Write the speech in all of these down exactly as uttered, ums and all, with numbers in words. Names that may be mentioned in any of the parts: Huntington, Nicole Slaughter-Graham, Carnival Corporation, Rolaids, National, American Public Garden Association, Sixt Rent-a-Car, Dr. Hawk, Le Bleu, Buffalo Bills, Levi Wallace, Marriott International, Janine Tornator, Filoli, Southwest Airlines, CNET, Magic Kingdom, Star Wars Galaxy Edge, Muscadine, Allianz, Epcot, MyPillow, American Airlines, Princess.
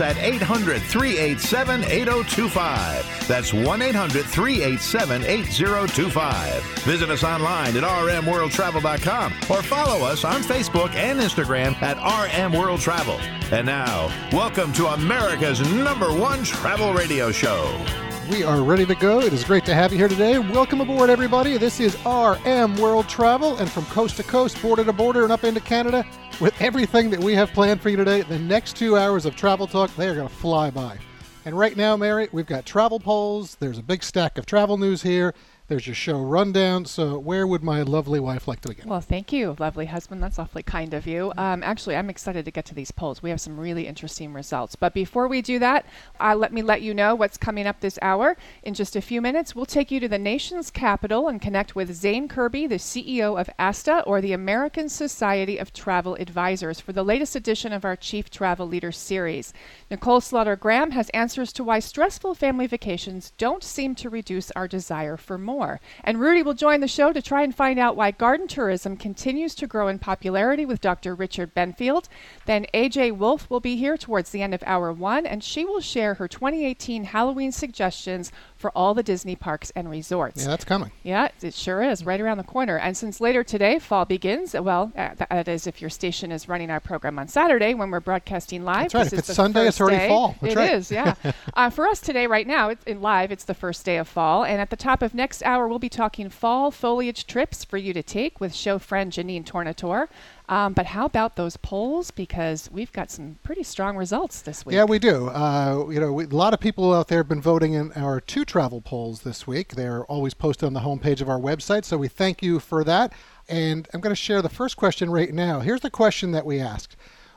At eight hundred, three eight seven, eight oh two five. That's one eight hundred, three eight seven, eight oh two five. Visit us online at r m world travel dot com or follow us on Facebook and Instagram at r m world travel. And now, welcome to America's number one travel radio show. We are ready to go. It is great to have you here today. Welcome aboard, everybody. This is R M World Travel, and from coast to coast, border to border, and up into Canada, with everything that we have planned for you today, the next two hours of travel talk, they are going to fly by. And right now, Mary, we've got travel polls. There's a big stack of travel news here. There's your show rundown. So where would my lovely wife like to begin? Well, thank you, lovely husband. That's awfully kind of you. Um, actually, I'm excited to get to these polls. We have some really interesting results. But before we do that, uh, let me let you know what's coming up this hour. In just a few minutes, we'll take you to the nation's capital and connect with Zane Kirby, the C E O of ASTA, or the American Society of Travel Advisors, for the latest edition of our Chief Travel Leader series. Nicole Slaughter-Graham has answers to why stressful family vacations don't seem to reduce our desire for more. And Rudy will join the show to try and find out why garden tourism continues to grow in popularity with Doctor Richard Benfield. Then A J Wolf will be here towards the end of hour one, and she will share her twenty eighteen Halloween suggestions for all the Disney parks and resorts. Yeah, that's coming. Yeah, it sure is, right around the corner. And since later today, fall begins, well, uh, that is if your station is running our program on Saturday when we're broadcasting live. That's right. This if is it's Sunday, it's already day. Fall. That's it right. is, yeah. uh, for us today, right now, it's in live, it's the first day of fall. And at the top of next hour, we'll be talking fall foliage trips for you to take with show friend Janine Tornator. Um, but how about those polls? Because we've got some pretty strong results this week. Yeah, we do. Uh, you know, we, a lot of people out there have been voting in our two travel polls this week. They're always posted on the homepage of our website, so we thank you for that. And I'm going to share the first question right now. Here's the question that we asked.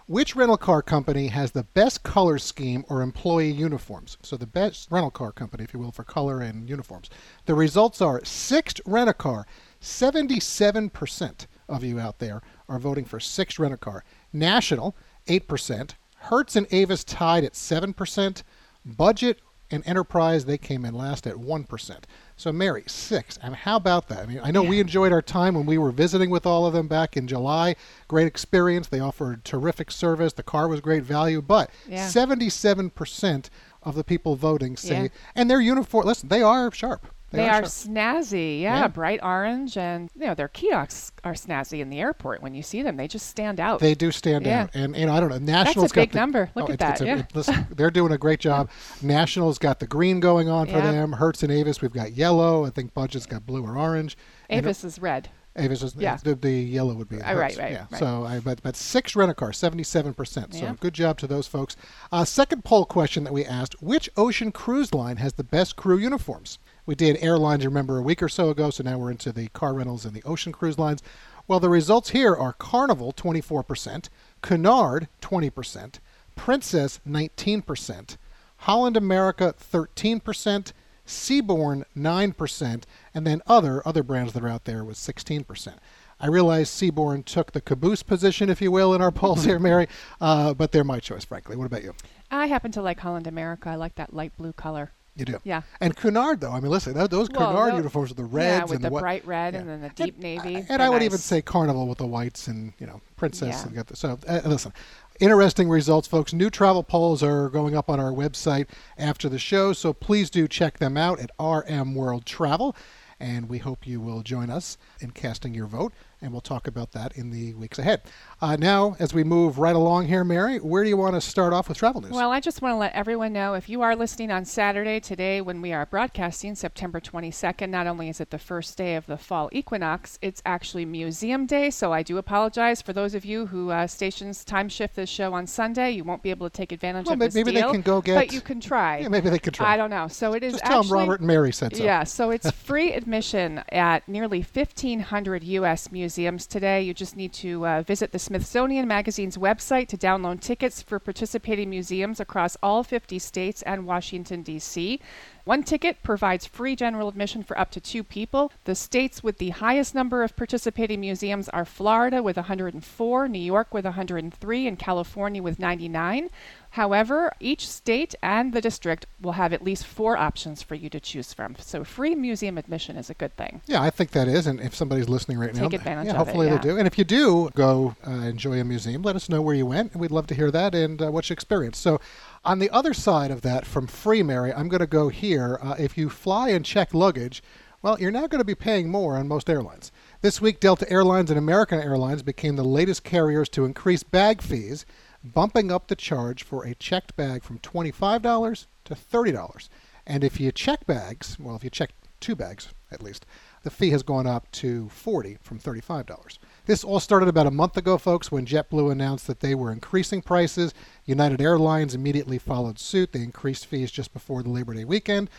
Which rental car company has the best color scheme or employee uniforms? So the best rental car company, if you will, for color and uniforms. The results are Sixt Rent-a-Car. seventy-seven percent of you out there are voting for Sixt Rent-a-Car. National, eight percent. Hertz and Avis tied at seven percent. Budget and Enterprise, they came in last at one percent. So, Mary, Sixt. I mean, how about that? I mean, I know yeah. we enjoyed our time when we were visiting with all of them back in July. Great experience. They offered terrific service. The car was great value. But yeah. seventy-seven percent of the people voting say, yeah. and their uniform, listen, they are sharp. They, they are, are snazzy, yeah, yeah, bright orange, and you know their kiosks are snazzy in the airport. When you see them, they just stand out. They do stand yeah. out, and you know I don't know. National's That's a big the, number. Look oh, at it's, that. It's a, yeah. it, listen, they're doing a great job. Yeah. National's got the green going on yeah. for them. Hertz and Avis, we've got yellow. I think Budget's got blue or orange. Avis and, is red. Avis is yeah. the, the yellow would be. Uh, right, right, yeah. right. So, I, but but Sixt Rent-a-Car, seventy-seven percent. So yeah. good job to those folks. Uh, second poll question that we asked: which ocean cruise line has the best crew uniforms? We did airlines, remember, a week or so ago, so now we're into the car rentals and the ocean cruise lines. Well, the results here are Carnival, twenty-four percent, Cunard, twenty percent, Princess, nineteen percent, Holland America, thirteen percent, Seabourn, nine percent, and then other other brands that are out there was sixteen percent. I realize Seabourn took the caboose position, if you will, in our polls here, Mary, uh, but they're my choice, frankly. What about you? I happen to like Holland America. I like that light blue color. You do. Yeah. And Cunard, though. I mean, listen, those, those well, Cunard those, uniforms with the reds. Yeah, with and the, the bright red yeah. and then the deep and, navy. And They're I would nice. even say Carnival with the whites and, you know, Princess. Yeah. And got the, so, uh, listen, interesting results, folks. New travel polls are going up on our website after the show, so please do check them out at R M World Travel. And we hope you will join us in casting your vote, and we'll talk about that in the weeks ahead. Uh, now, as we move right along here, Mary, where do you want to start off with travel news? Well, I just want to let everyone know, if you are listening on Saturday today when we are broadcasting, September twenty-second, not only is it the first day of the fall equinox, it's actually Museum Day, so I do apologize for those of you who uh, stations time shift this show on Sunday. You won't be able to take advantage well, of maybe, this maybe deal, they can go get, but you can try. Yeah, maybe they can try. I don't know. So it is just actually, tell them Robert and Mary said so. Yeah, so it's free admission at nearly fifteen hundred U S museums today. You just need to uh, visit the Smithsonian Magazine's website to download tickets for participating museums across all fifty states and Washington, D C One ticket provides free general admission for up to two people. The states with the highest number of participating museums are Florida with one hundred four, New York with one hundred three, and California with ninety-nine. However, each state and the district will have at least four options for you to choose from. So free museum admission is a good thing. Yeah, I think that is. And if somebody's listening right now, take advantage yeah, of hopefully it, yeah. they do. And if you do go uh, enjoy a museum, let us know where you went. We'd love to hear that and uh, what you experienced. So on the other side of that, from free, Mary, I'm going to go here. Uh, if you fly and check luggage, well, you're now going to be paying more on most airlines. This week, Delta Airlines and American Airlines became the latest carriers to increase bag fees, bumping up the charge for a checked bag from twenty-five dollars to thirty dollars. And if you check bags, well, if you check two bags at least, the fee has gone up to forty dollars from thirty-five dollars. This all started about a month ago, folks, when JetBlue announced that they were increasing prices. United Airlines immediately followed suit. They increased fees just before the Labor Day weekend.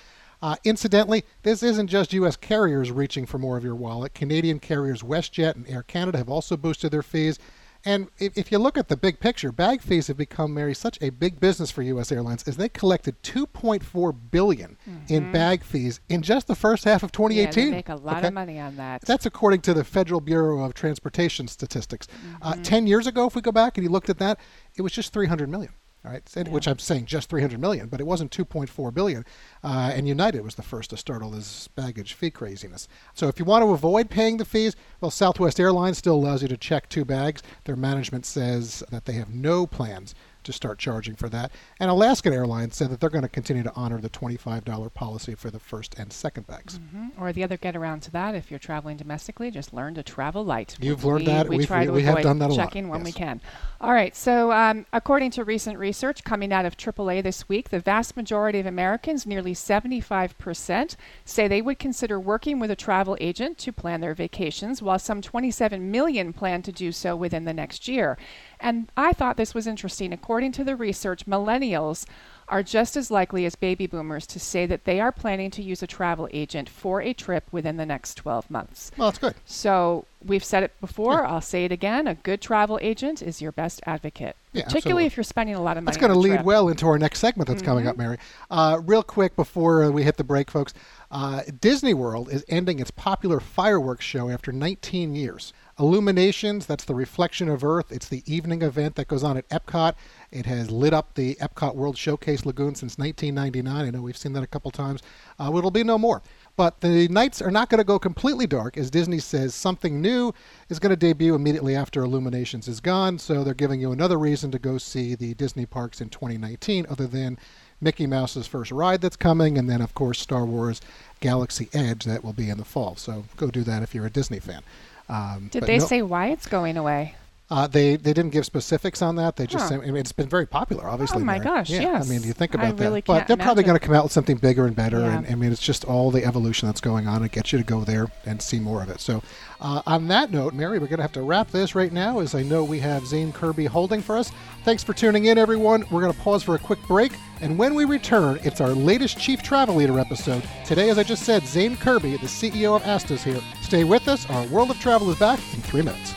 Uh, incidentally, this isn't just U S carriers reaching for more of your wallet. Canadian carriers WestJet and Air Canada have also boosted their fees. And if, if you look at the big picture, bag fees have become, Mary, such a big business for U S airlines as they collected two point four billion dollars mm-hmm. in bag fees in just the first half of twenty eighteen. Yeah, they make a lot okay. of money on that. That's according to the Federal Bureau of Transportation Statistics. Mm-hmm. Uh, ten years ago, if we go back and you looked at that, it was just three hundred million dollars. All right, yeah. Which I'm saying just three hundred million dollars, but it wasn't two point four billion dollars. Uh, and United was the first to start all this baggage fee craziness. So if you want to avoid paying the fees, well, Southwest Airlines still allows you to check two bags. Their management says that they have no plans to start charging for that. And Alaskan Airlines said that they're going to continue to honor the twenty-five dollars policy for the first and second bags. Mm-hmm. Or the other get around to that, if you're traveling domestically, just learn to travel light. You've we, learned that. We, We've, try we, to we have done that a lot. Checking when yes. we can. All right. So um, according to recent research coming out of triple A this week, the vast majority of Americans, nearly seventy-five percent, say they would consider working with a travel agent to plan their vacations, while some twenty-seven million plan to do so within the next year. And I thought this was interesting. According to the research, millennials are just as likely as baby boomers to say that they are planning to use a travel agent for a trip within the next twelve months. Well, that's good. So we've said it before. Yeah. I'll say it again. A good travel agent is your best advocate, yeah, particularly absolutely. If you're spending a lot of money. That's going to lead trip. well into our next segment that's mm-hmm. coming up, Mary. Uh, real quick before we hit the break, folks, uh, Disney World is ending its popular fireworks show after nineteen years. Illuminations, that's the reflection of Earth. It's the evening event that goes on at Epcot. It has lit up the Epcot World Showcase Lagoon since nineteen ninety-nine. I know we've seen that a couple times. Uh, it'll be no more. But the nights are not going to go completely dark, as Disney says something new is going to debut immediately after Illuminations is gone. So they're giving you another reason to go see the Disney parks in twenty nineteen, other than Mickey Mouse's first ride that's coming, and then, of course, Star Wars Galaxy Edge that will be in the fall. So go do that if you're a Disney fan. Um, Did they no, say why it's going away? Uh, they they didn't give specifics on that. They just huh. said, I mean, it's been very popular, obviously. Oh, my Mary. gosh, yeah. yes. I mean, you think about I that. Really but they're imagine. probably going to come out with something bigger and better. Yeah. And I mean, it's just all the evolution that's going on. It gets you to go there and see more of it. So uh, on that note, Mary, we're going to have to wrap this right now, as I know we have Zane Kirby holding for us. Thanks for tuning in, everyone. We're going to pause for a quick break. And when we return, it's our latest Chief Travel Leader episode. Today, as I just said, Zane Kirby, the C E O of ASTA, is here. Stay with us. Our World of Travel is back in three minutes.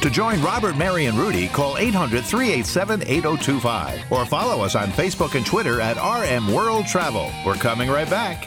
To join Robert, Mary, and Rudy, call eight hundred, three eight seven, eight oh two five or follow us on Facebook and Twitter at R M World Travel. We're coming right back.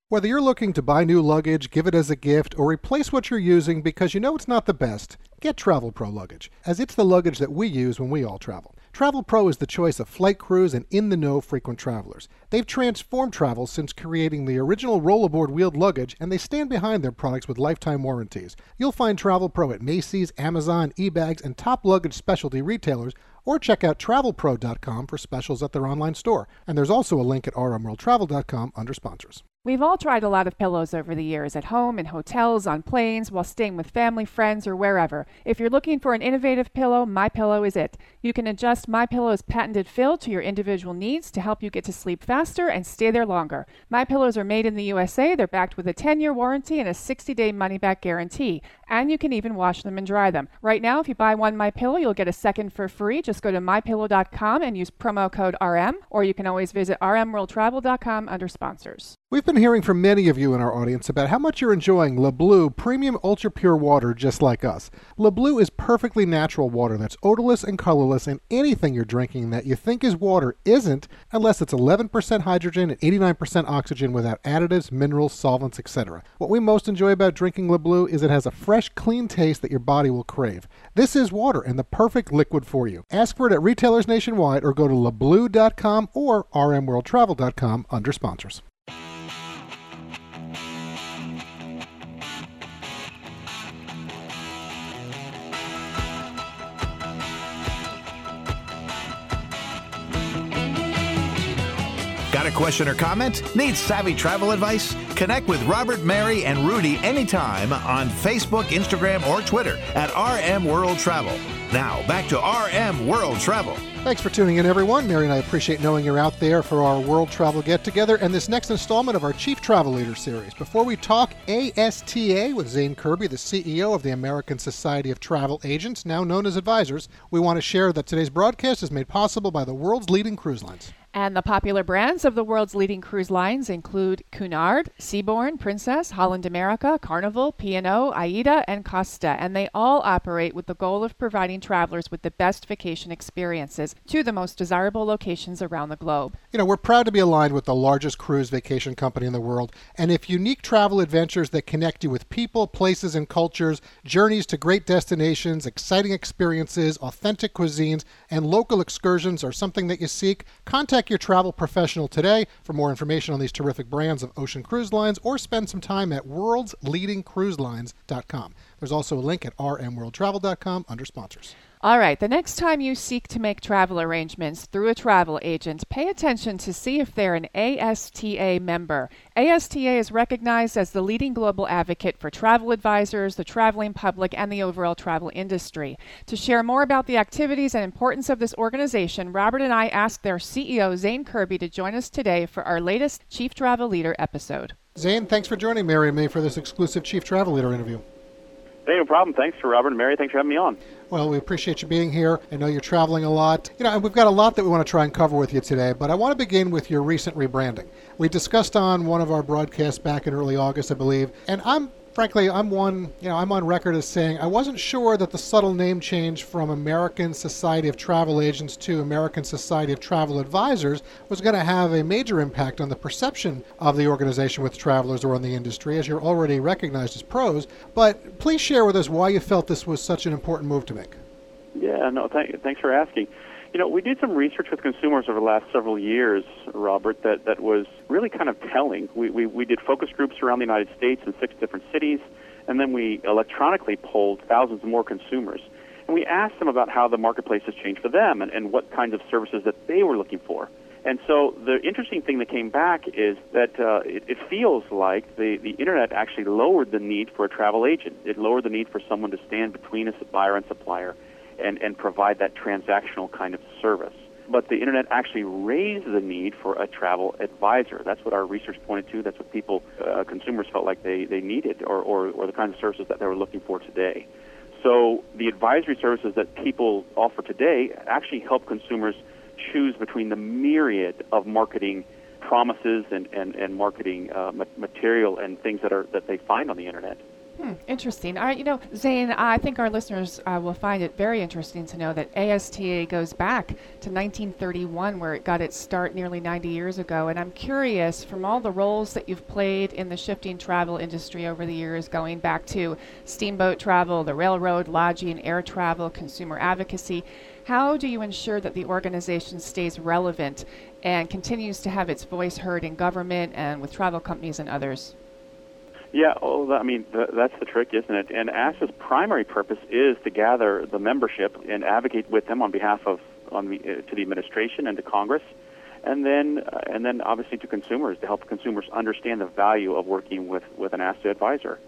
Whether you're looking to buy new luggage, give it as a gift, or replace what you're using because you know it's not the best, get Travel Pro luggage, as it's the luggage that we use when we all travel. Travel Pro is the choice of flight crews and in-the-know frequent travelers. They've transformed travel since creating the original rollaboard wheeled luggage, and they stand behind their products with lifetime warranties. You'll find Travel Pro at Macy's, Amazon, eBags, and top luggage specialty retailers, or check out travel pro dot com for specials at their online store. And there's also a link at r m world travel dot com under sponsors. We've all tried a lot of pillows over the years, at home, in hotels, on planes, while staying with family, friends, or wherever. If you're looking for an innovative pillow, MyPillow is it. You can adjust MyPillow's patented fill to your individual needs to help you get to sleep faster and stay there longer. MyPillows are made in the U S A, they're backed with a ten-year warranty and a sixty-day money-back guarantee. And you can even wash them and dry them. Right now, if you buy one MyPillow, you'll get a second for free. Just go to my pillow dot com and use promo code R M, or you can always visit r m world travel dot com under sponsors. We've been hearing from many of you in our audience about how much you're enjoying Le Bleu Premium Ultra Pure Water just like us. Le Bleu is perfectly natural water that's odorless and colorless, and anything you're drinking that you think is water isn't, unless it's eleven percent hydrogen and eighty-nine percent oxygen without additives, minerals, solvents, et cetera. What we most enjoy about drinking Le Bleu is it has a fresh, clean taste that your body will crave. This is water and the perfect liquid for you. Ask for it at retailers nationwide or go to le bleu dot com or r m world travel dot com under sponsors. Got a question or comment? Need savvy travel advice? Connect with Robert, Mary, and Rudy anytime on Facebook, Instagram, or Twitter at R M World Travel. Now, back to R M World Travel. Thanks for tuning in, everyone. Mary and I appreciate knowing you're out there for our World Travel Get-Together and this next installment of our Chief Travel Leader Series. Before we talk ASTA with Zane Kirby, the C E O of the American Society of Travel Agents, now known as Advisors, we want to share that today's broadcast is made possible by the world's leading cruise lines. And the popular brands of the world's leading cruise lines include Cunard, Seabourn, Princess, Holland America, Carnival, P and O, AIDA, and Costa, and they all operate with the goal of providing travelers with the best vacation experiences to the most desirable locations around the globe. You know, we're proud to be aligned with the largest cruise vacation company in the world, and if unique travel adventures that connect you with people, places, and cultures, journeys to great destinations, exciting experiences, authentic cuisines, and local excursions are something that you seek, contact your travel professional today for more information on these terrific brands of ocean cruise lines, or spend some time at worlds leading cruise lines dot com. There's also a link at r m world travel dot com under sponsors. All right, the next time you seek to make travel arrangements through a travel agent, pay attention to see if they're an ASTA member. ASTA is recognized as the leading global advocate for travel advisors, the traveling public, and the overall travel industry. To share more about the activities and importance of this organization, Robert and I asked their C E O, Zane Kirby, to join us today for our latest Chief Travel Leader episode. Zane, thanks for joining Mary and me for this exclusive Chief Travel Leader interview. Hey, no problem. Thanks for Robert and Mary. Thanks for having me on. Well, we appreciate you being here. I know you're traveling a lot. You know, and we've got a lot that we want to try and cover with you today, but I want to begin with your recent rebranding. We discussed on one of our broadcasts back in early August, I believe, and I'm Frankly, I'm one, you know, I'm on record as saying I wasn't sure that the subtle name change from American Society of Travel Agents to American Society of Travel Advisors was going to have a major impact on the perception of the organization with travelers or on the industry, as you're already recognized as pros. But please share with us why you felt this was such an important move to make. Yeah, no, thank, thanks for asking. You know, we did some research with consumers over the last several years, Robert, that, that was really kind of telling. We, we we did focus groups around the United States in six different cities, and then we electronically polled thousands more consumers. And we asked them about how the marketplace has changed for them and, and what kinds of services that they were looking for. And so the interesting thing that came back is that uh, it, it feels like the, the Internet actually lowered the need for a travel agent. It lowered the need for someone to stand between a buyer and supplier and, and provide that transactional kind of service. But the Internet actually raised the need for a travel advisor. That's what our research pointed to. That's what people, uh, consumers felt like they, they needed or, or, or the kind of services that they were looking for today. So the advisory services that people offer today actually help consumers choose between the myriad of marketing promises and, and, and marketing uh, material and things that are that they find on the Internet. Hmm, interesting. All right, you know, Zane, I think our listeners uh, will find it very interesting to know that ASTA goes back to nineteen thirty-one, where it got its start nearly ninety years ago. And I'm curious, from all the roles that you've played in the shifting travel industry over the years, going back to steamboat travel, the railroad, lodging, air travel, consumer advocacy, how do you ensure that the organization stays relevant and continues to have its voice heard in government and with travel companies and others? Yeah, well, I mean, that's the trick, isn't it? And ASTA's primary purpose is to gather the membership and advocate with them on behalf of on the, uh, to the administration and to Congress, and then uh, and then obviously to consumers, to help consumers understand the value of working with, with an ASTA advisor.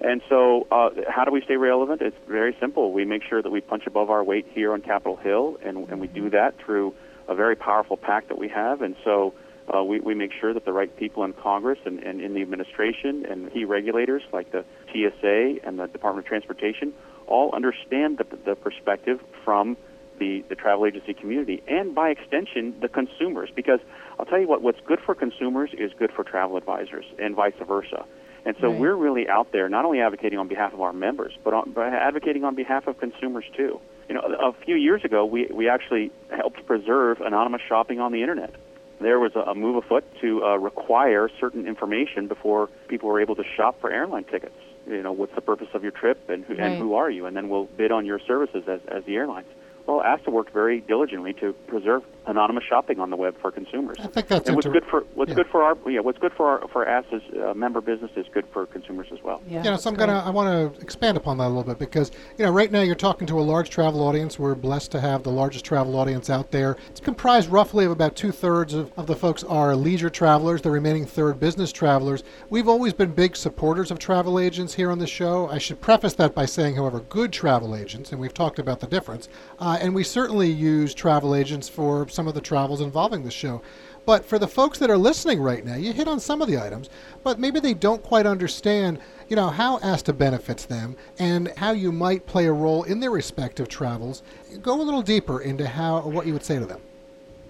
And so uh, how do we stay relevant? It's very simple. We make sure that we punch above our weight here on Capitol Hill, and, and we do that through a very powerful PAC that we have. And so uh, we, we make sure that the right people in Congress and, and in the administration and key regulators like the T S A and the Department of Transportation all understand the, the perspective from the, the travel agency community and, by extension, the consumers. Because I'll tell you what, what's good for consumers is good for travel advisors and vice versa. And so right. we're really out there not only advocating on behalf of our members, but, on, but advocating on behalf of consumers, too. You know, a few years ago, we, we actually helped preserve anonymous shopping on the Internet. There was a, a move afoot to uh, require certain information before people were able to shop for airline tickets. You know, what's the purpose of your trip and who, right. and who are you? And then we'll bid on your services as, as the airlines. Well, ASTA worked very diligently to preserve anonymous shopping on the web for consumers. I think that's and what's inter- good for what's yeah. good for our yeah what's good for our for ASTA's uh, member business is good for consumers as well. Yeah, you know, so I'm gonna I want to expand upon that a little bit because you know right now you're talking to a large travel audience. We're blessed to have the largest travel audience out there. It's comprised roughly of about two thirds of, of the folks are leisure travelers. The remaining third business travelers. We've always been big supporters of travel agents here on the show. I should preface that by saying, however, good travel agents, and we've talked about the difference. Uh, And we certainly use travel agents for some of the travels involving the show. But for the folks that are listening right now, you hit on some of the items, but maybe they don't quite understand, you know, how ASTA benefits them and how you might play a role in their respective travels. Go a little deeper into how what you would say to them.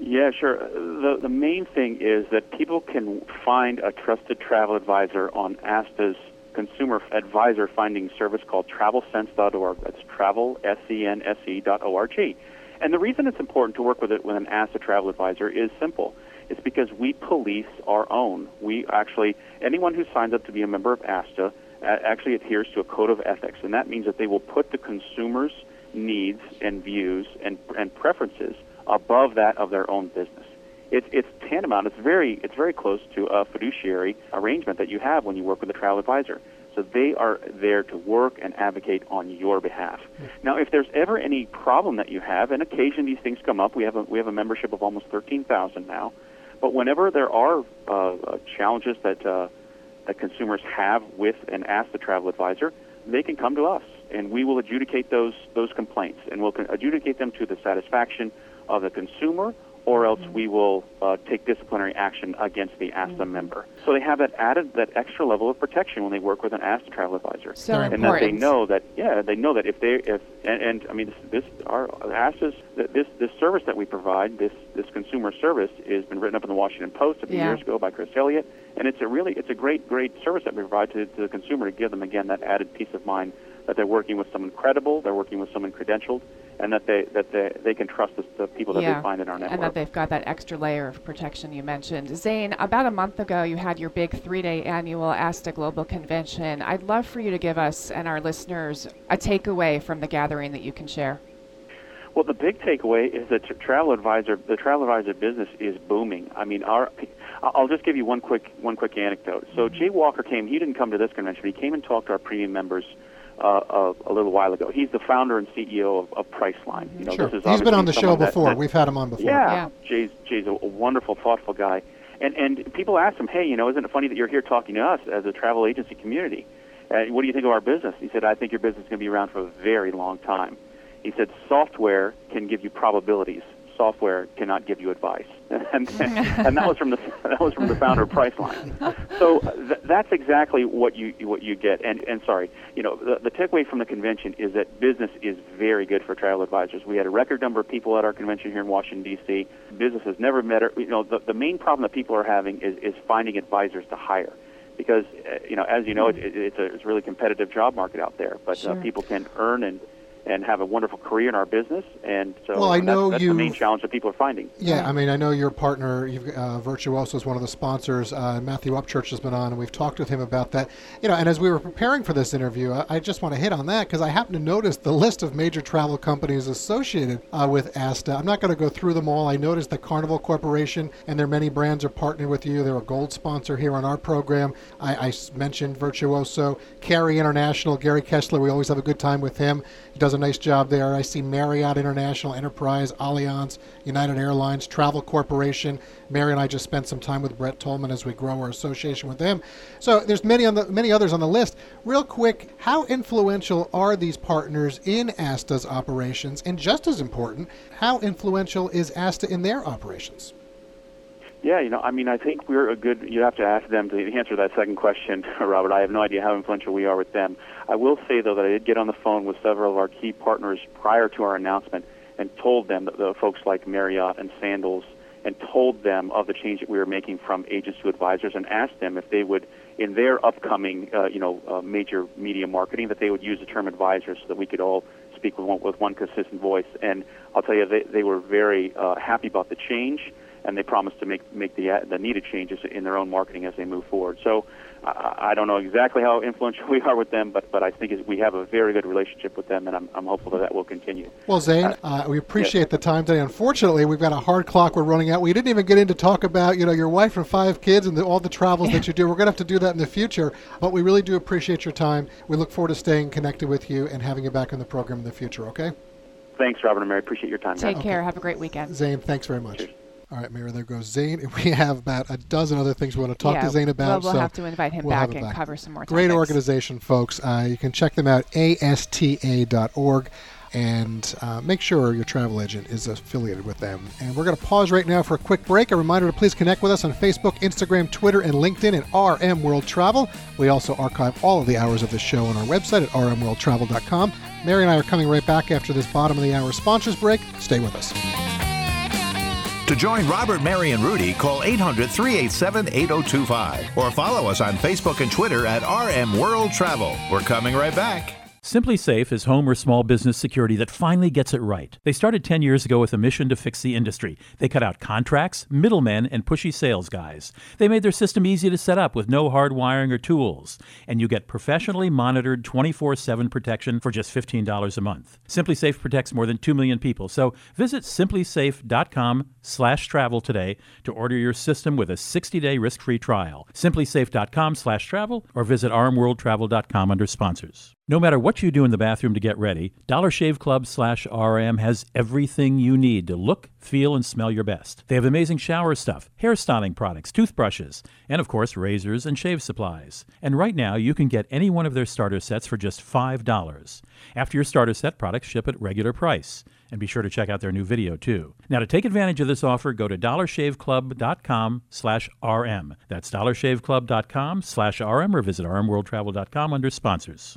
Yeah, sure. The, the main thing is that people can find a trusted travel advisor on ASTA's consumer advisor finding service called travel sense dot org. That's travel, S E N S E dot O R G. And the reason it's important to work with it with an ASTA travel advisor is simple. It's because we police our own. We actually, anyone who signs up to be a member of ASTA actually adheres to a code of ethics, and that means that they will put the consumer's needs and views and, and preferences above that of their own business. It's it's tantamount. It's very it's very close to a fiduciary arrangement that you have when you work with a travel advisor. So they are there to work and advocate on your behalf. Now, if there's ever any problem that you have, and occasionally these things come up, we have a, we have a membership of almost thirteen thousand now. But whenever there are uh, challenges that uh, that consumers have with an ASTA travel advisor, they can come to us, and we will adjudicate those those complaints, and we'll adjudicate them to the satisfaction of the consumer, or else we will uh, take disciplinary action against the ASTA mm-hmm. member. So they have that added, that extra level of protection when they work with an ASTA travel advisor. So and important. That they know that, yeah, they know that if they, if and, and I mean, this, this our ASTA's, this this service that we provide, this this consumer service, has been written up in the Washington Post a few yeah. years ago by Chris Elliott, and it's a really, it's a great, great service that we provide to, to the consumer to give them, again, that added peace of mind that they're working with someone credible, they're working with someone credentialed, and that they that they, they can trust the, the people that yeah. they find in our network. And that they've got that extra layer of protection you mentioned. Zane, about a month ago you had your big three-day annual ASTA Global Convention. I'd love for you to give us and our listeners a takeaway from the gathering that you can share. Well, the big takeaway is that travel advisor, the travel advisor business is booming. I mean, our, I'll just give you one quick one quick anecdote. So Jay Walker came, he didn't come to this convention, he came and talked to our premium members Uh, a, a little while ago. He's the founder and C E O of, of Priceline. You know, sure. This is he's been on the show before. That, that, We've had him on before. Yeah, yeah. Jay's, Jay's a wonderful, thoughtful guy. And and people asked him, hey, you know, isn't it funny that you're here talking to us as a travel agency community? Uh, what do you think of our business? He said, I think your business is going to be around for a very long time. He said, software can give you probabilities. Software cannot give you advice. and, and that was from the that was from the founder of Priceline. So th- that's exactly what you what you get. And and sorry, you know, the, the takeaway from the convention is that business is very good for travel advisors. We had a record number of people at our convention here in Washington D C. Business has never met. You know, the, the main problem that people are having is, is finding advisors to hire. Because uh, you know, as you know, mm-hmm. it, it, it's a it's a really competitive job market out there. But sure. uh, people can earn and. and have a wonderful career in our business, and so well, I know that's, that's the main challenge that people are finding. Yeah, I mean, I know your partner, you've, uh, Virtuoso, is one of the sponsors. Uh, Matthew Upchurch has been on, and we've talked with him about that. You know, and as we were preparing for this interview, I, I just want to hit on that because I happen to notice the list of major travel companies associated uh, with ASTA. I'm not going to go through them all. I noticed the Carnival Corporation and their many brands are partnering with you. They're a gold sponsor here on our program. I, I mentioned Virtuoso, Carey International, Gary Kessler. We always have a good time with him. He does a nice job there. I see Marriott International, Enterprise, Allianz, United Airlines, Travel Corporation. Mary and I just spent some time with Brett Tolman as we grow our association with them. So there's many on the many others on the list. Real quick, how influential are these partners in ASTA's operations? And just as important, how influential is ASTA in their operations? Yeah, you know, I mean, I think we're a good, you have to ask them to answer that second question, Robert. I have no idea how influential we are with them. I will say, though, that I did get on the phone with several of our key partners prior to our announcement and told them, the folks like Marriott and Sandals, and told them of the change that we were making from agents to advisors, and asked them if they would, in their upcoming, uh, you know, uh, major media marketing, that they would use the term advisor so that we could all speak with one, with one consistent voice. And I'll tell you, they, they were very uh, happy about the change, and they promised to make make the the needed changes in their own marketing as they move forward. So I, I don't know exactly how influential we are with them, but, but I think we have a very good relationship with them, and I'm, I'm hopeful that that will continue. Well, Zane, uh, we appreciate yes. the time today. Unfortunately, we've got a hard clock. We're running out. We didn't even get into talk about, you know, your wife and five kids and the, all the travels that you do. We're going to have to do that in the future, but we really do appreciate your time. We look forward to staying connected with you and having you back on the program in the future, okay? Thanks, Robert and Mary. Appreciate your time. Take guys. care. Okay. Have a great weekend. Zane, thanks very much. Cheers. All right, Mary, there goes Zane. We have about a dozen other things we want to talk yeah, to Zane about. We'll, we'll so have to invite him we'll back him and back. cover some more Great topics. Great organization, folks. Uh, you can check them out, A S T A dot org, and uh, make sure your travel agent is affiliated with them. And we're going to pause right now for a quick break. A reminder to please connect with us on Facebook, Instagram, Twitter, and LinkedIn at R M World Travel. We also archive all of the hours of the show on our website at r m world travel dot com. Mary and I are coming right back after this bottom-of-the-hour sponsors break. Stay with us. To join Robert, Mary, and Rudy, call eight hundred, three eight seven, eight oh two five or follow us on Facebook and Twitter at R M World Travel. We're coming right back. SimpliSafe is home or small business security that finally gets it right. They started ten years ago with a mission to fix the industry. They cut out contracts, middlemen, and pushy sales guys. They made their system easy to set up with no hard wiring or tools. And you get professionally monitored twenty-four seven protection for just fifteen dollars a month. SimpliSafe protects more than two million people. So visit SimpliSafe dot com slash travel today to order your system with a sixty-day risk-free trial. SimpliSafe dot com slash travel or visit r m world travel dot com under sponsors. No matter what you do in the bathroom to get ready, Dollar Shave Club slash R M has everything you need to look, feel, and smell your best. They have amazing shower stuff, hair styling products, toothbrushes, and of course, razors and shave supplies. And right now, you can get any one of their starter sets for just five dollars. After your starter set, products ship at regular price. And be sure to check out their new video, too. Now, to take advantage of this offer, go to dollar shave club dot com slash R M. That's dollar shave club dot com slash R M or visit r m world travel dot com under sponsors.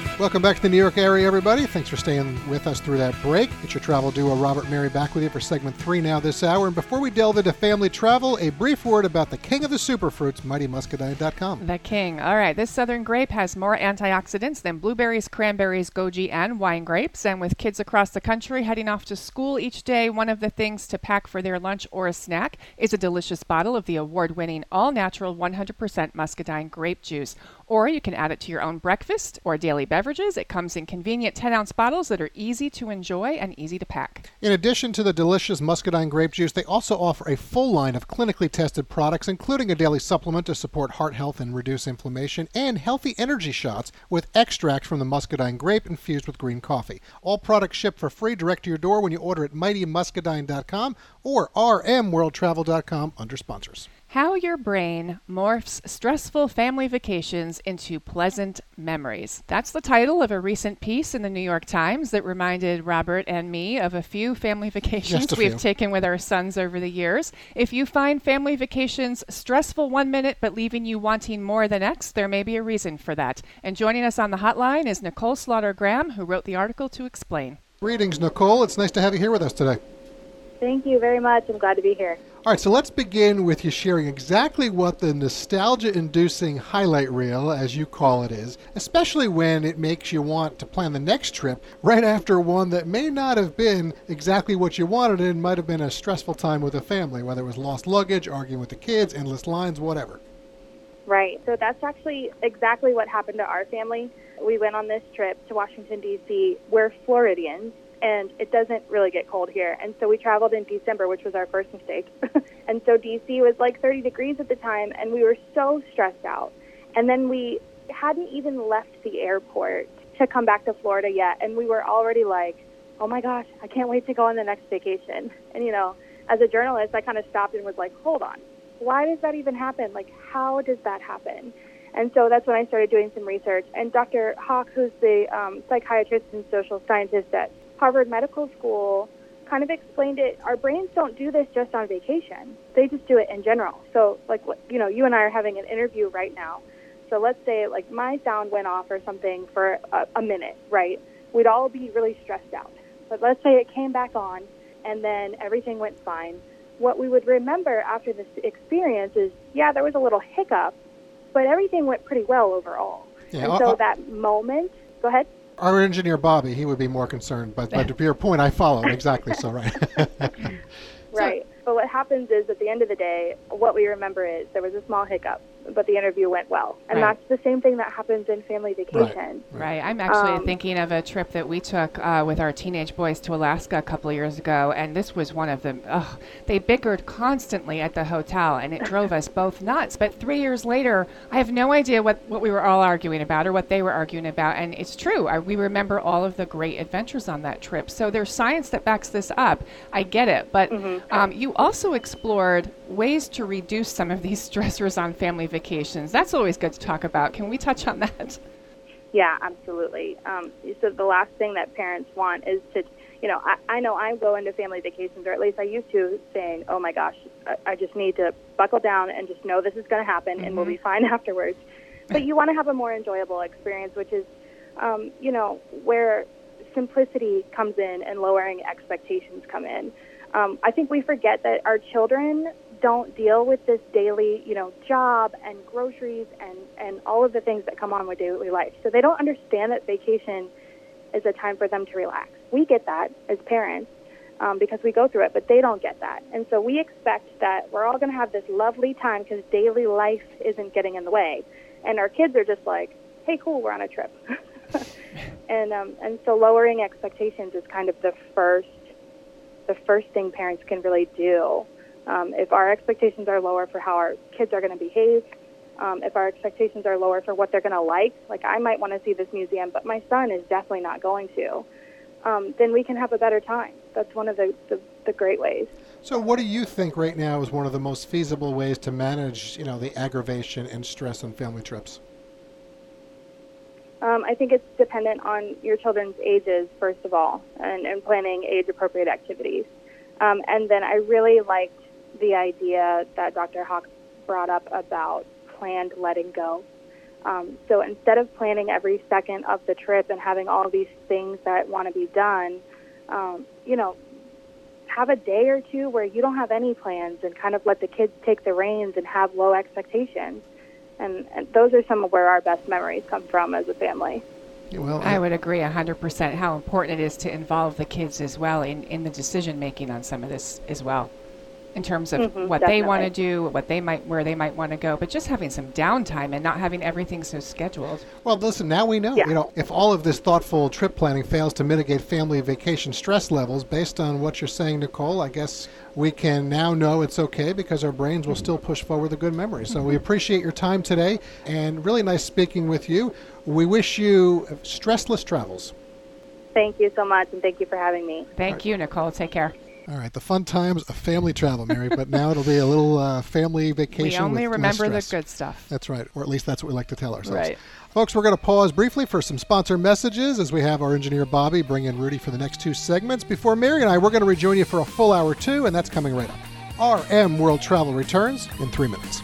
Welcome back to the New York area, everybody. Thanks for staying with us through that break. It's your travel duo, Robert Mary, back with you for segment three now this hour. And before we delve into family travel, a brief word about the king of the superfruits, mighty muscadine dot com. The king. All right. This southern grape has more antioxidants than blueberries, cranberries, goji, and wine grapes. And with kids across the country heading off to school each day, one of the things to pack for their lunch or a snack is a delicious bottle of the award-winning all-natural one hundred percent muscadine grape juice. Or you can add it to your own breakfast or daily beverages. It comes in convenient ten-ounce bottles that are easy to enjoy and easy to pack. In addition to the delicious muscadine grape juice, they also offer a full line of clinically tested products, including a daily supplement to support heart health and reduce inflammation, and healthy energy shots with extract from the muscadine grape infused with green coffee. All products ship for free direct to your door when you order at mighty muscadine dot com or r m world travel dot com under sponsors. How your brain morphs stressful family vacations into pleasant memories. That's the title of a recent piece in the New York Times that reminded Robert and me of a few family vacations few. we've taken with our sons over the years. If you find family vacations stressful one minute but leaving you wanting more the next, there may be a reason for that. And joining us on the hotline is Nicole Slaughter-Graham, who wrote the article to explain. Greetings, Nicole. It's nice to have you here with us today. Thank you very much. I'm glad to be here. All right, so let's begin with you sharing exactly what the nostalgia-inducing highlight reel, as you call it, is, especially when it makes you want to plan the next trip right after one that may not have been exactly what you wanted and might have been a stressful time with the family, whether it was lost luggage, arguing with the kids, endless lines, whatever. Right, so that's actually exactly what happened to our family. We went on this trip to Washington, D C We're Floridians, and it doesn't really get cold here. And so we traveled in December, which was our first mistake. And so D C was like thirty degrees at the time, and we were so stressed out. And then we hadn't even left the airport to come back to Florida yet, and we were already like, oh, my gosh, I can't wait to go on the next vacation. And, you know, as a journalist, I kind of stopped and was like, hold on. Why does that even happen? Like, how does that happen? And so that's when I started doing some research. And Doctor Hawk, who's the um, psychiatrist and social scientist at Harvard Medical School, kind of explained it. Our brains don't do this just on vacation. They just do it in general. So, like, you know, you and I are having an interview right now. So let's say, like, my sound went off or something for a, a minute, right? We'd all be really stressed out. But let's say it came back on, and then everything went fine. What we would remember after this experience is, yeah, there was a little hiccup, but everything went pretty well overall. Yeah, and I'll, so I'll, that moment, go ahead. Our engineer, Bobby, he would be more concerned, but, but to your point, I follow exactly so, right. Right. So, but what happens is at the end of the day, what we remember is there was a small hiccup, but the interview went well. And right. That's the same thing that happens in family vacation. Right. right. I'm actually um, thinking of a trip that we took uh, with our teenage boys to Alaska a couple of years ago. And this was one of them. Ugh, they bickered constantly at the hotel, and it drove us both nuts. But three years later, I have no idea what, what we were all arguing about or what they were arguing about. And it's true. I, we remember all of the great adventures on that trip. So there's science that backs this up. I get it. But mm-hmm. um, you also explored ways to reduce some of these stressors on family vacations. That's always good to talk about. Can we touch on that? Yeah, absolutely. Um, so the last thing that parents want is to, you know, I, I know I go into family vacations, or at least I used to, saying, oh my gosh, I, I just need to buckle down and just know this is going to happen mm-hmm. and we'll be fine afterwards. But you want to have a more enjoyable experience, which is, um, you know, where simplicity comes in and lowering expectations come in. Um, I think we forget that our children don't deal with this daily, you know, job and groceries and, and all of the things that come on with daily life. So they don't understand that vacation is a time for them to relax. We get that as parents um, because we go through it, but they don't get that. And so we expect that we're all going to have this lovely time because daily life isn't getting in the way. And our kids are just like, hey, cool, we're on a trip. and um, and so lowering expectations is kind of the first the first thing parents can really do. Um, if our expectations are lower for how our kids are going to behave, um, if our expectations are lower for what they're going to like, like I might want to see this museum, but my son is definitely not going to, um, then we can have a better time. That's one of the, the, the great ways. So what do you think right now is one of the most feasible ways to manage, you know, the aggravation and stress on family trips? Um, I think it's dependent on your children's ages, first of all, and, and planning age-appropriate activities. Um, and then I really liked the idea that Doctor Hawk brought up about planned letting go. Um, so instead of planning every second of the trip and having all these things that want to be done, um, you know, have a day or two where you don't have any plans and kind of let the kids take the reins and have low expectations. And, and those are some of where our best memories come from as a family. Well, I would agree one hundred percent how important it is to involve the kids as well in, in the decision-making on some of this as well, in terms of mm-hmm, what definitely. They want to do, what they might, where they might want to go, but just having some downtime and not having everything so scheduled. Well, listen, now we know. Yeah. You know, if all of this thoughtful trip planning fails to mitigate family vacation stress levels, based on what you're saying, Nicole, I guess we can now know it's okay because our brains will still push forward the good memories. So mm-hmm. we appreciate your time today, and really nice speaking with you. We wish you stressless travels. Thank you so much, and thank you for having me. Thank right. you, Nicole. Take care. All right, the fun times of family travel, Mary, but now it'll be a little uh, family vacation. We only with remember less stress. The good stuff. That's right, or at least that's what we like to tell ourselves. Right. Folks, we're going to pause briefly for some sponsor messages as we have our engineer, Bobby, bring in Rudy for the next two segments. Before Mary and I, we're going to rejoin you for a full hour, too, and that's coming right up. R M World Travel returns in three minutes.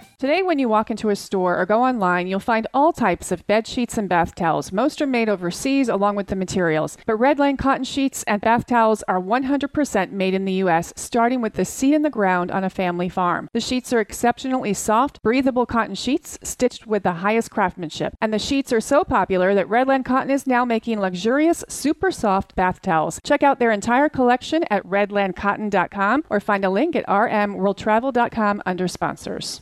Today, when you walk into a store or go online, you'll find all types of bed sheets and bath towels. Most are made overseas along with the materials. But Redline cotton sheets and bath towels are one hundred percent made in the U S, starting with the seed in the ground on a family farm. The sheets are exceptionally soft, breathable cotton sheets stitched with the highest craftsmanship. And the sheets are so popular that Redline Cotton is now making luxurious, super soft bath towels. Check out their entire collection at redland cotton dot com or find a link at r m world travel dot com under sponsors.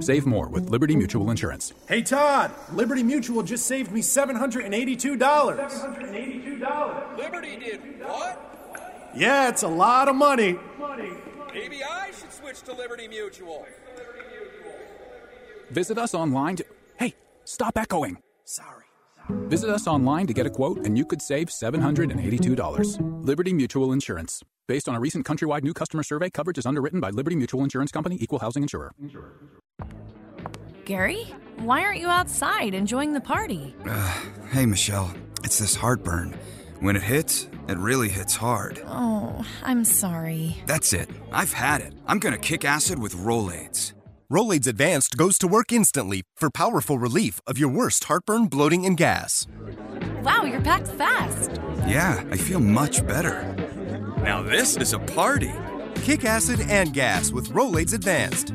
Save more with Liberty Mutual Insurance. Hey, Todd, Liberty Mutual just saved me seven hundred eighty-two dollars. seven hundred eighty-two dollars. Liberty did what? Yeah, it's a lot of money. money. Maybe I should switch to Liberty Mutual. Liberty Mutual. Visit us online to... Hey, stop echoing. Sorry. Sorry. Visit us online to get a quote, and you could save seven hundred eighty-two dollars. Liberty Mutual Insurance. Based on a recent countrywide new customer survey, coverage is underwritten by Liberty Mutual Insurance Company, Equal Housing Insurer. Insurer. Gary, why aren't you outside enjoying the party? Uh, hey, Michelle. It's this heartburn. When it hits, it really hits hard. Oh, I'm sorry. That's it. I've had it. I'm going to kick acid with Rolaids. Rolaids Advanced goes to work instantly for powerful relief of your worst heartburn, bloating, and gas. Wow, you're packed fast. Yeah, I feel much better. Now this is a party. Kick acid and gas with Rolaids Advanced.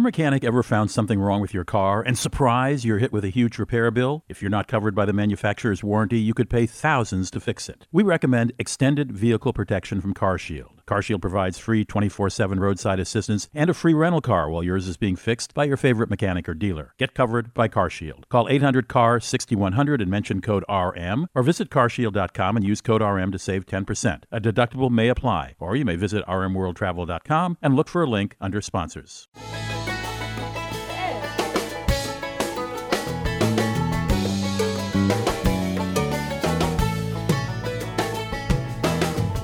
mechanic ever found something wrong with your car and, surprise, you're hit with a huge repair bill? If you're not covered by the manufacturer's warranty, you could pay thousands to fix it. We recommend extended vehicle protection from CarShield. CarShield provides free twenty-four seven roadside assistance and a free rental car while yours is being fixed by your favorite mechanic or dealer. Get covered by CarShield. Call eight hundred C A R sixty-one hundred and mention code R M, or visit car shield dot com and use code R M to save ten percent. A deductible may apply, or you may visit r m world travel dot com and look for a link under sponsors.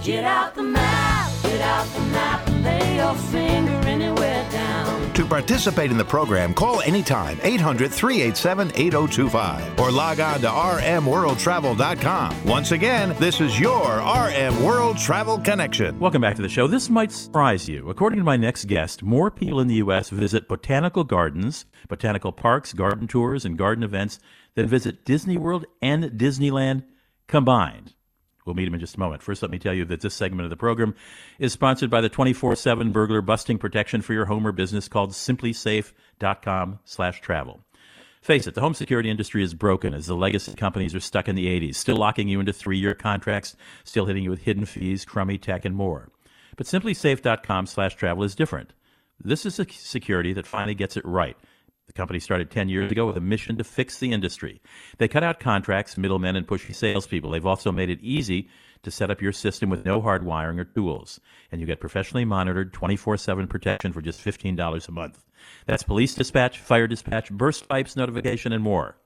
Get out the map, get out the map, and lay your finger anywhere down. To participate in the program, call anytime, eight hundred, three eight seven, eight oh two five, or log on to r m world travel dot com. Once again, this is your R M World Travel Connection. Welcome back to the show. This might surprise you. According to my next guest, more people in the U S visit botanical gardens, botanical parks, garden tours, and garden events than visit Disney World and Disneyland combined. We'll meet him in just a moment. First, let me tell you that this segment of the program is sponsored by the twenty-four seven burglar busting protection for your home or business called SimpliSafe dot com slash travel. Face it, the home security industry is broken as the legacy companies are stuck in the eighties, still locking you into three-year contracts, still hitting you with hidden fees, crummy tech, and more. But SimpliSafe dot com slash travel is different. This is a security that finally gets it right. The company started ten years ago with a mission to fix the industry. They cut out contracts, middlemen, and pushy salespeople. They've also made it easy to set up your system with no hard wiring or tools. And you get professionally monitored twenty-four seven protection for just fifteen dollars a month. That's police dispatch, fire dispatch, burst pipes, notification, and more.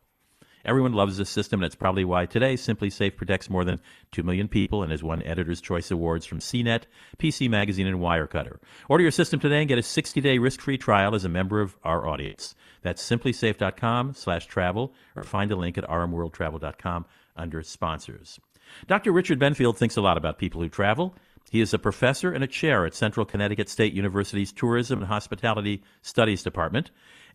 Everyone loves this system, and it's probably why today SimpliSafe protects more than two million people and has won Editor's Choice Awards from C net, P C Magazine, and Wirecutter. Order your system today and get a sixty-day risk-free trial as a member of our audience. That's SimpliSafe dot com slash travel, or find a link at r m world travel dot com under Sponsors. Doctor Richard Benfield thinks a lot about people who travel. He is a professor and a chair at Central Connecticut State University's Tourism and Hospitality Studies Department.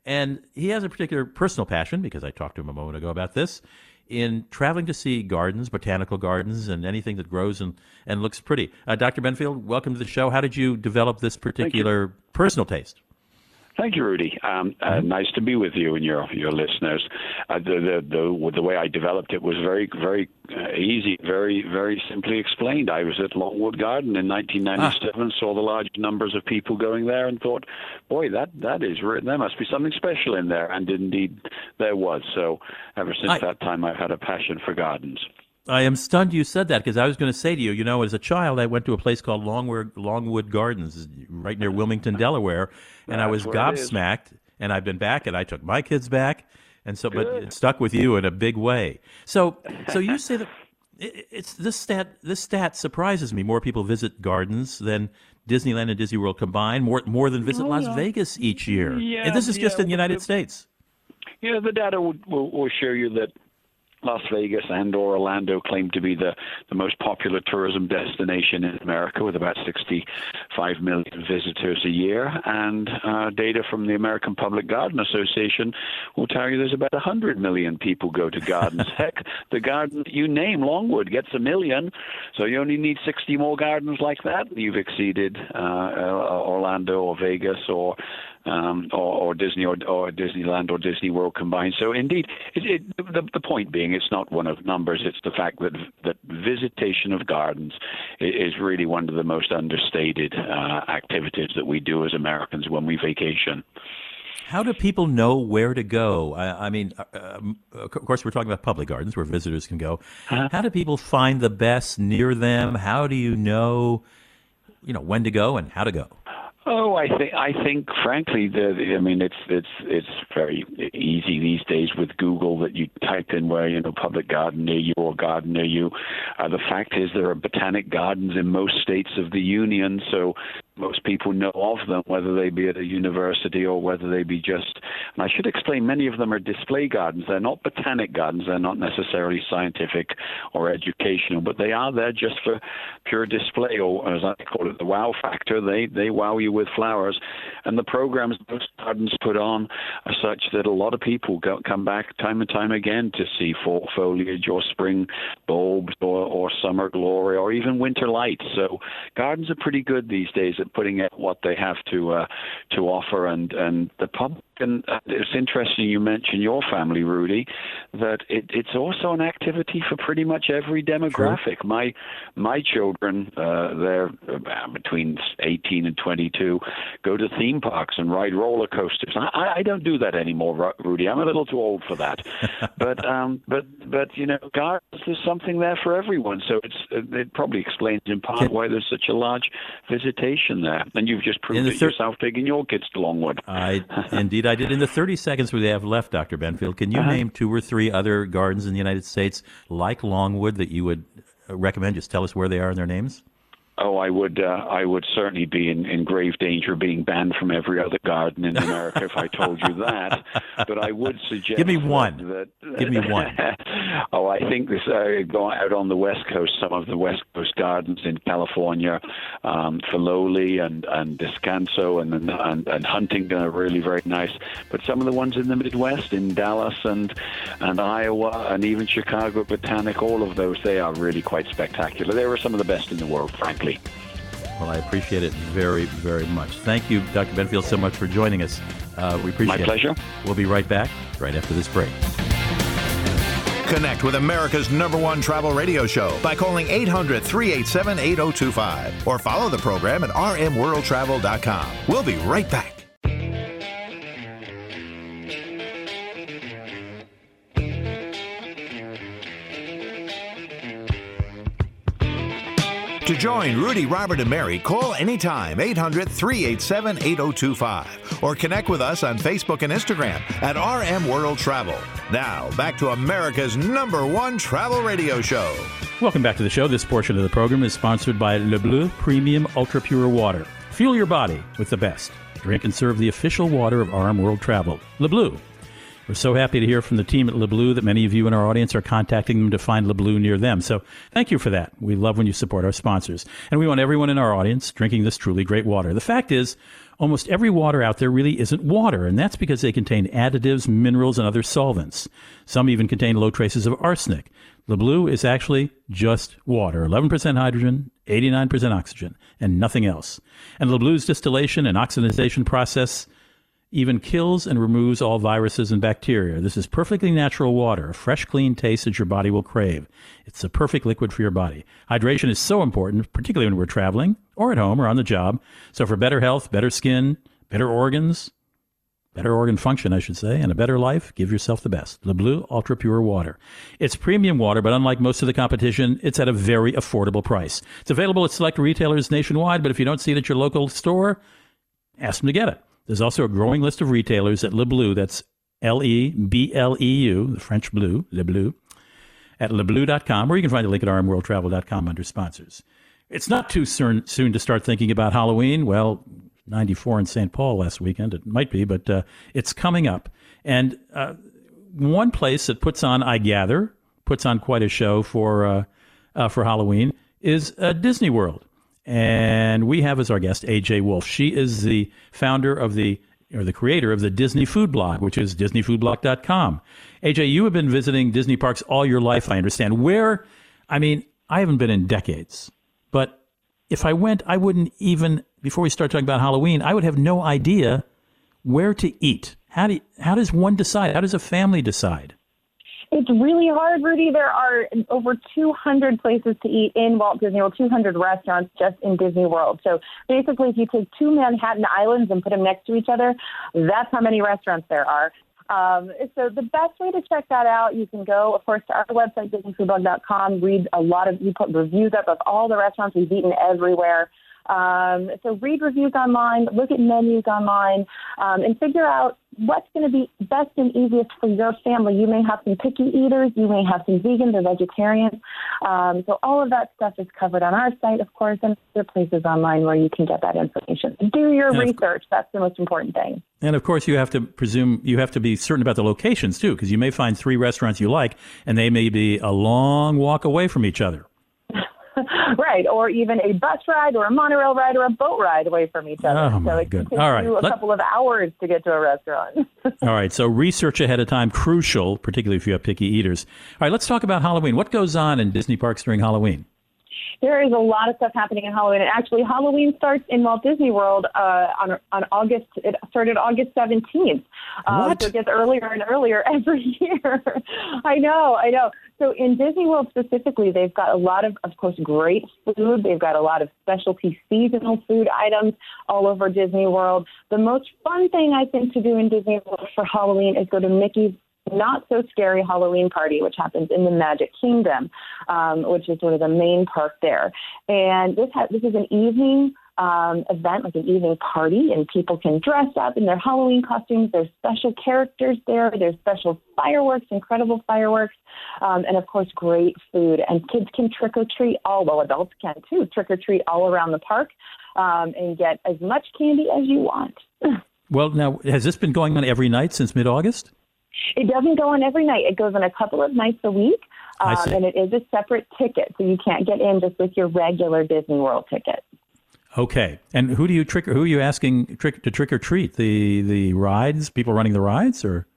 And he has a particular personal passion, because I talked to him a moment ago about this. in traveling to see gardens, botanical gardens, and anything that grows and, and looks pretty. Uh, Doctor Benfield, welcome to the show. How did you develop this particular personal taste? Thank you, Rudy. Um, uh, nice to be with you and your your listeners. Uh, the, the the the way I developed it was very very uh, easy, very very simply explained. I was at Longwood Garden in nineteen ninety-seven, ah. saw the large numbers of people going there, and thought, "Boy, that that is there must be something special in there." And indeed, there was. So ever since I, that time, I've had a passion for gardens. I am stunned you said that, because I was going to say to you, you know, as a child, I went to a place called Longwood, Longwood Gardens, right near Wilmington, Delaware, and That's I was gobsmacked, and I've been back, and I took my kids back, and so, Good. but it stuck with you in a big way. So, so you say that it, it's this stat. This stat surprises me. More people visit gardens than Disneyland and Disney World combined. More, more than visit oh, Las yeah. Vegas each year. Yeah, and this is yeah, just in the United the, States. Yeah, the data will, will, will show you that Las Vegas and or Orlando claim to be the, the most popular tourism destination in America, with about sixty-five million visitors a year. And uh, data from the American Public Garden Association will tell you there's about one hundred million people go to gardens. Heck, the garden you name, Longwood, gets a million. So you only need sixty more gardens like that. You've exceeded uh, Orlando or Vegas or Um, or, or Disney or, or Disneyland or Disney World combined. So indeed, it, it, the, the point being, it's not one of numbers. It's the fact that that visitation of gardens is really one of the most understated uh, activities that we do as Americans when we vacation. How do people know where to go? I, I mean, uh, of course, we're talking about public gardens where visitors can go. Uh-huh. How do people find the best near them? How do you know, you know, when to go and how to go? Oh, I think I think frankly, the, the, I mean, it's it's it's very easy these days with Google that you type in where you know public garden near you or garden near you. Uh, the fact is there are botanic gardens in most states of the union, so most people know of them, whether they be at a university or whether they be just. And I should explain, many of them are display gardens. They're not botanic gardens. They're not necessarily scientific or educational, but they are there just for pure display, or as I call it, the wow factor. They they wow you with flowers. And the programs most gardens put on are such that a lot of people go, come back time and time again to see fall foliage or spring bulbs or, or summer glory or even winter lights. So gardens are pretty good these days at putting out what they have to uh, to offer. And, and the public, and it's interesting you mention your family, Rudy, that it, it's also an activity for pretty much every demographic. Sure. My my children, uh, they're between eighteen and twenty-two, go to theme parks and ride roller coasters. I, I don't do that anymore, Rudy. I'm a little too old for that. but um, but but you know, gardens, there's something there for everyone. So it's it probably explains in part why there's such a large visitation there. And you've just proved it thir- yourself taking your kids to Longwood. I indeed. I did. In the thirty seconds we have left, Doctor Benfield, can you uh-huh. name two or three other gardens in the United States like Longwood that you would recommend? Just tell us where they are and their names. Oh, I would uh, I would certainly be in, in grave danger of being banned from every other garden in America if I told you that. But I would suggest... Give me one. That, that, Give me one. oh, I think this uh, going out on the West Coast, some of the West Coast gardens in California, um, Filoli and, and Descanso and, and and Huntington are really very nice. But some of the ones in the Midwest, in Dallas and, and Iowa and even Chicago Botanic, all of those, they are really quite spectacular. They were some of the best in the world, frankly. Well, I appreciate it very, very much. Thank you, Doctor Benfield, so much for joining us. Uh, we appreciate it. My pleasure. It. We'll be right back right after this break. Connect with America's number one travel radio show by calling eight hundred, three eight seven, eight oh two five or follow the program at r m world travel dot com. We'll be right back. To join Rudy, Robert, and Mary, call anytime, eight hundred, three eight seven, eight oh two five, or connect with us on Facebook and Instagram at R M World Travel. Now, back to America's number one travel radio show. Welcome back to the show. This portion of the program is sponsored by Le Bleu Premium Ultra Pure Water. Fuel your body with the best. Drink and serve the official water of R M World Travel, Le Bleu. We're so happy to hear from the team at Le Bleu that many of you in our audience are contacting them to find Le Bleu near them. So thank you for that. We love when you support our sponsors. And we want everyone in our audience drinking this truly great water. The fact is, almost every water out there really isn't water, and that's because they contain additives, minerals, and other solvents. Some even contain low traces of arsenic. Le Bleu is actually just water, eleven percent hydrogen, eighty-nine percent oxygen, and nothing else. And Le Bleu's distillation and oxidation process even kills and removes all viruses and bacteria. This is perfectly natural water, a fresh, clean taste that your body will crave. It's the perfect liquid for your body. Hydration is so important, particularly when we're traveling or at home or on the job. So for better health, better skin, better organs, better organ function, I should say, and a better life, give yourself the best. Le Bleu Ultra Pure Water. It's premium water, but unlike most of the competition, it's at a very affordable price. It's available at select retailers nationwide, but if you don't see it at your local store, ask them to get it. There's also a growing list of retailers at Le Bleu, that's L E B L E U, the French bleu, Le Bleu, at lebleu dot com, or you can find a link at r m world travel dot com under sponsors. It's not too soon to start thinking about Halloween. Well, ninety-four in Saint Paul last weekend, it might be, but uh, it's coming up. And uh, one place that puts on, I gather, puts on quite a show for, uh, uh, for Halloween is uh, Disney World. And we have as our guest, A J Wolf. She is the founder of the, or the creator of the Disney Food Blog, which is disney food blog dot com. A J, you have been visiting Disney parks all your life, I understand. Where, I mean, I haven't been in decades, but if I went, I wouldn't even, before we start talking about Halloween, I would have no idea where to eat. How do you, how does one decide? How does a family decide? It's really hard, Rudy. There are over two hundred places to eat in Walt Disney World, two hundred restaurants just in Disney World. So basically, if you take two Manhattan Islands and put them next to each other, that's how many restaurants there are. Um, so the best way to check that out, you can go, of course, to our website, disney food blog dot com, read a lot of you put reviews up of all the restaurants we've eaten everywhere. Um, so read reviews online, look at menus online, um, and figure out what's going to be best and easiest for your family. You may have some picky eaters, you may have some vegans or vegetarians. Um, so all of that stuff is covered on our site, of course, and other places online where you can get that information. Do your and research. Of, that's the most important thing. And of course, you have to presume you have to be certain about the locations too, because you may find three restaurants you like, and they may be a long walk away from each other. Right, or even a bus ride or a monorail ride or a boat ride away from each other. Oh, so it can take right. you a Let... couple of hours to get to a restaurant. All right, so research ahead of time, crucial, particularly if you have picky eaters. All right, let's talk about Halloween. What goes on in Disney parks during Halloween? There is a lot of stuff happening in Halloween. And actually, Halloween starts in Walt Disney World uh, on on August. It started August seventeenth. Um, what? So it gets earlier and earlier every year. I know, I know. So in Disney World specifically, they've got a lot of, of course, great food. They've got a lot of specialty seasonal food items all over Disney World. The most fun thing I think to do in Disney World for Halloween is go to Mickey's Not So Scary Halloween Party, which happens in the Magic Kingdom, um, which is sort of the main park there. And this ha- this is an evening um, event, like an evening party, and people can dress up in their Halloween costumes. There's special characters there. There's special fireworks, incredible fireworks, um, and, of course, great food. And kids can trick-or-treat all, well, adults can, too, trick-or-treat all around the park um, and get as much candy as you want. Well, now, has this been going on every night since mid-August? It doesn't go on every night. It goes on a couple of nights a week, um, and it is a separate ticket, so you can't get in just with your regular Disney World ticket. Okay, and who do you trick? Who are you asking trick to trick or treat? The the rides, people running the rides, or?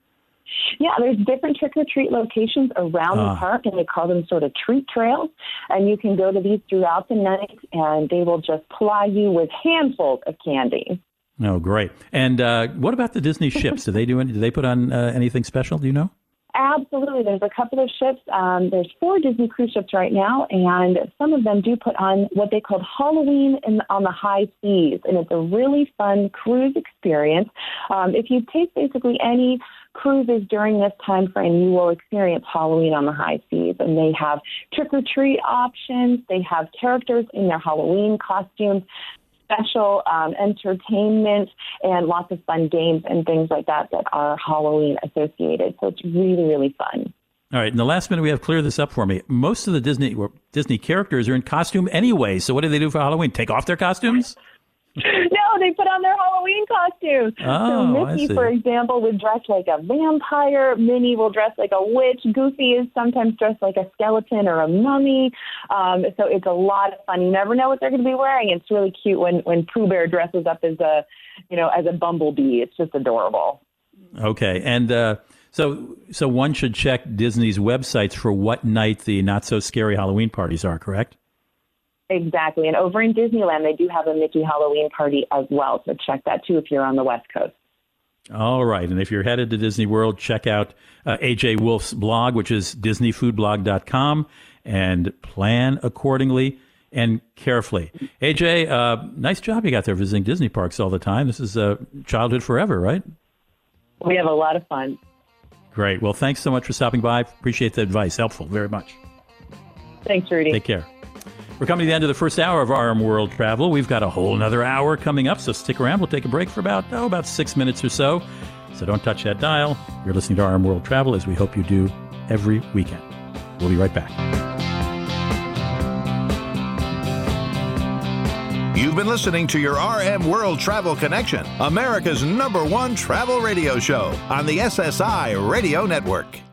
Yeah, there's different trick-or-treat locations around uh. the park, and they call them sort of treat trails. And you can go to these throughout the night, and they will just ply you with handfuls of candy. Oh, great. And uh, what about the Disney ships? Do they do any, do they put on uh, anything special? Do you know? Absolutely. There's a couple of ships. Um, there's four Disney cruise ships right now, and some of them do put on what they call Halloween in, on the high seas. And it's a really fun cruise experience. Um, if you take basically any cruises during this time frame, you will experience Halloween on the high seas. And they have trick-or-treat options. They have characters in their Halloween costumes, special um, entertainment, and lots of fun games and things like that that are Halloween associated. So it's really, really fun. All right. In the last minute, we have clear this up for me. Most of the Disney Disney characters are in costume anyway. So what do they do for Halloween? Take off their costumes? No, they put on their Halloween costumes. Oh, so Mickey, for example, would dress like a vampire. Minnie will dress like a witch. Goofy is sometimes dressed like a skeleton or a mummy. Um, so it's a lot of fun. You never know what they're going to be wearing. It's really cute when, when Pooh Bear dresses up as a, you know, as a bumblebee. It's just adorable. Okay. And uh, so so one should check Disney's websites for what night the not-so-scary Halloween parties are, correct? Exactly. And over in Disneyland, they do have a Mickey Halloween party as well. So check that, too, if you're on the West Coast. All right. And if you're headed to Disney World, check out uh, A J Wolf's blog, which is disney food blog dot com, and plan accordingly and carefully. A J, uh, nice job you got there visiting Disney parks all the time. This is uh, childhood forever, right? We have a lot of fun. Great. Well, thanks so much for stopping by. Appreciate the advice. Helpful very much. Thanks, Rudy. Take care. We're coming to the end of the first hour of R M World Travel. We've got a whole another hour coming up, so stick around. We'll take a break for about, oh, about six minutes or so. So don't touch that dial. You're listening to R M World Travel, as we hope you do every weekend. We'll be right back. You've been listening to your R M World Travel Connection, America's number one travel radio show on the S S I Radio Network.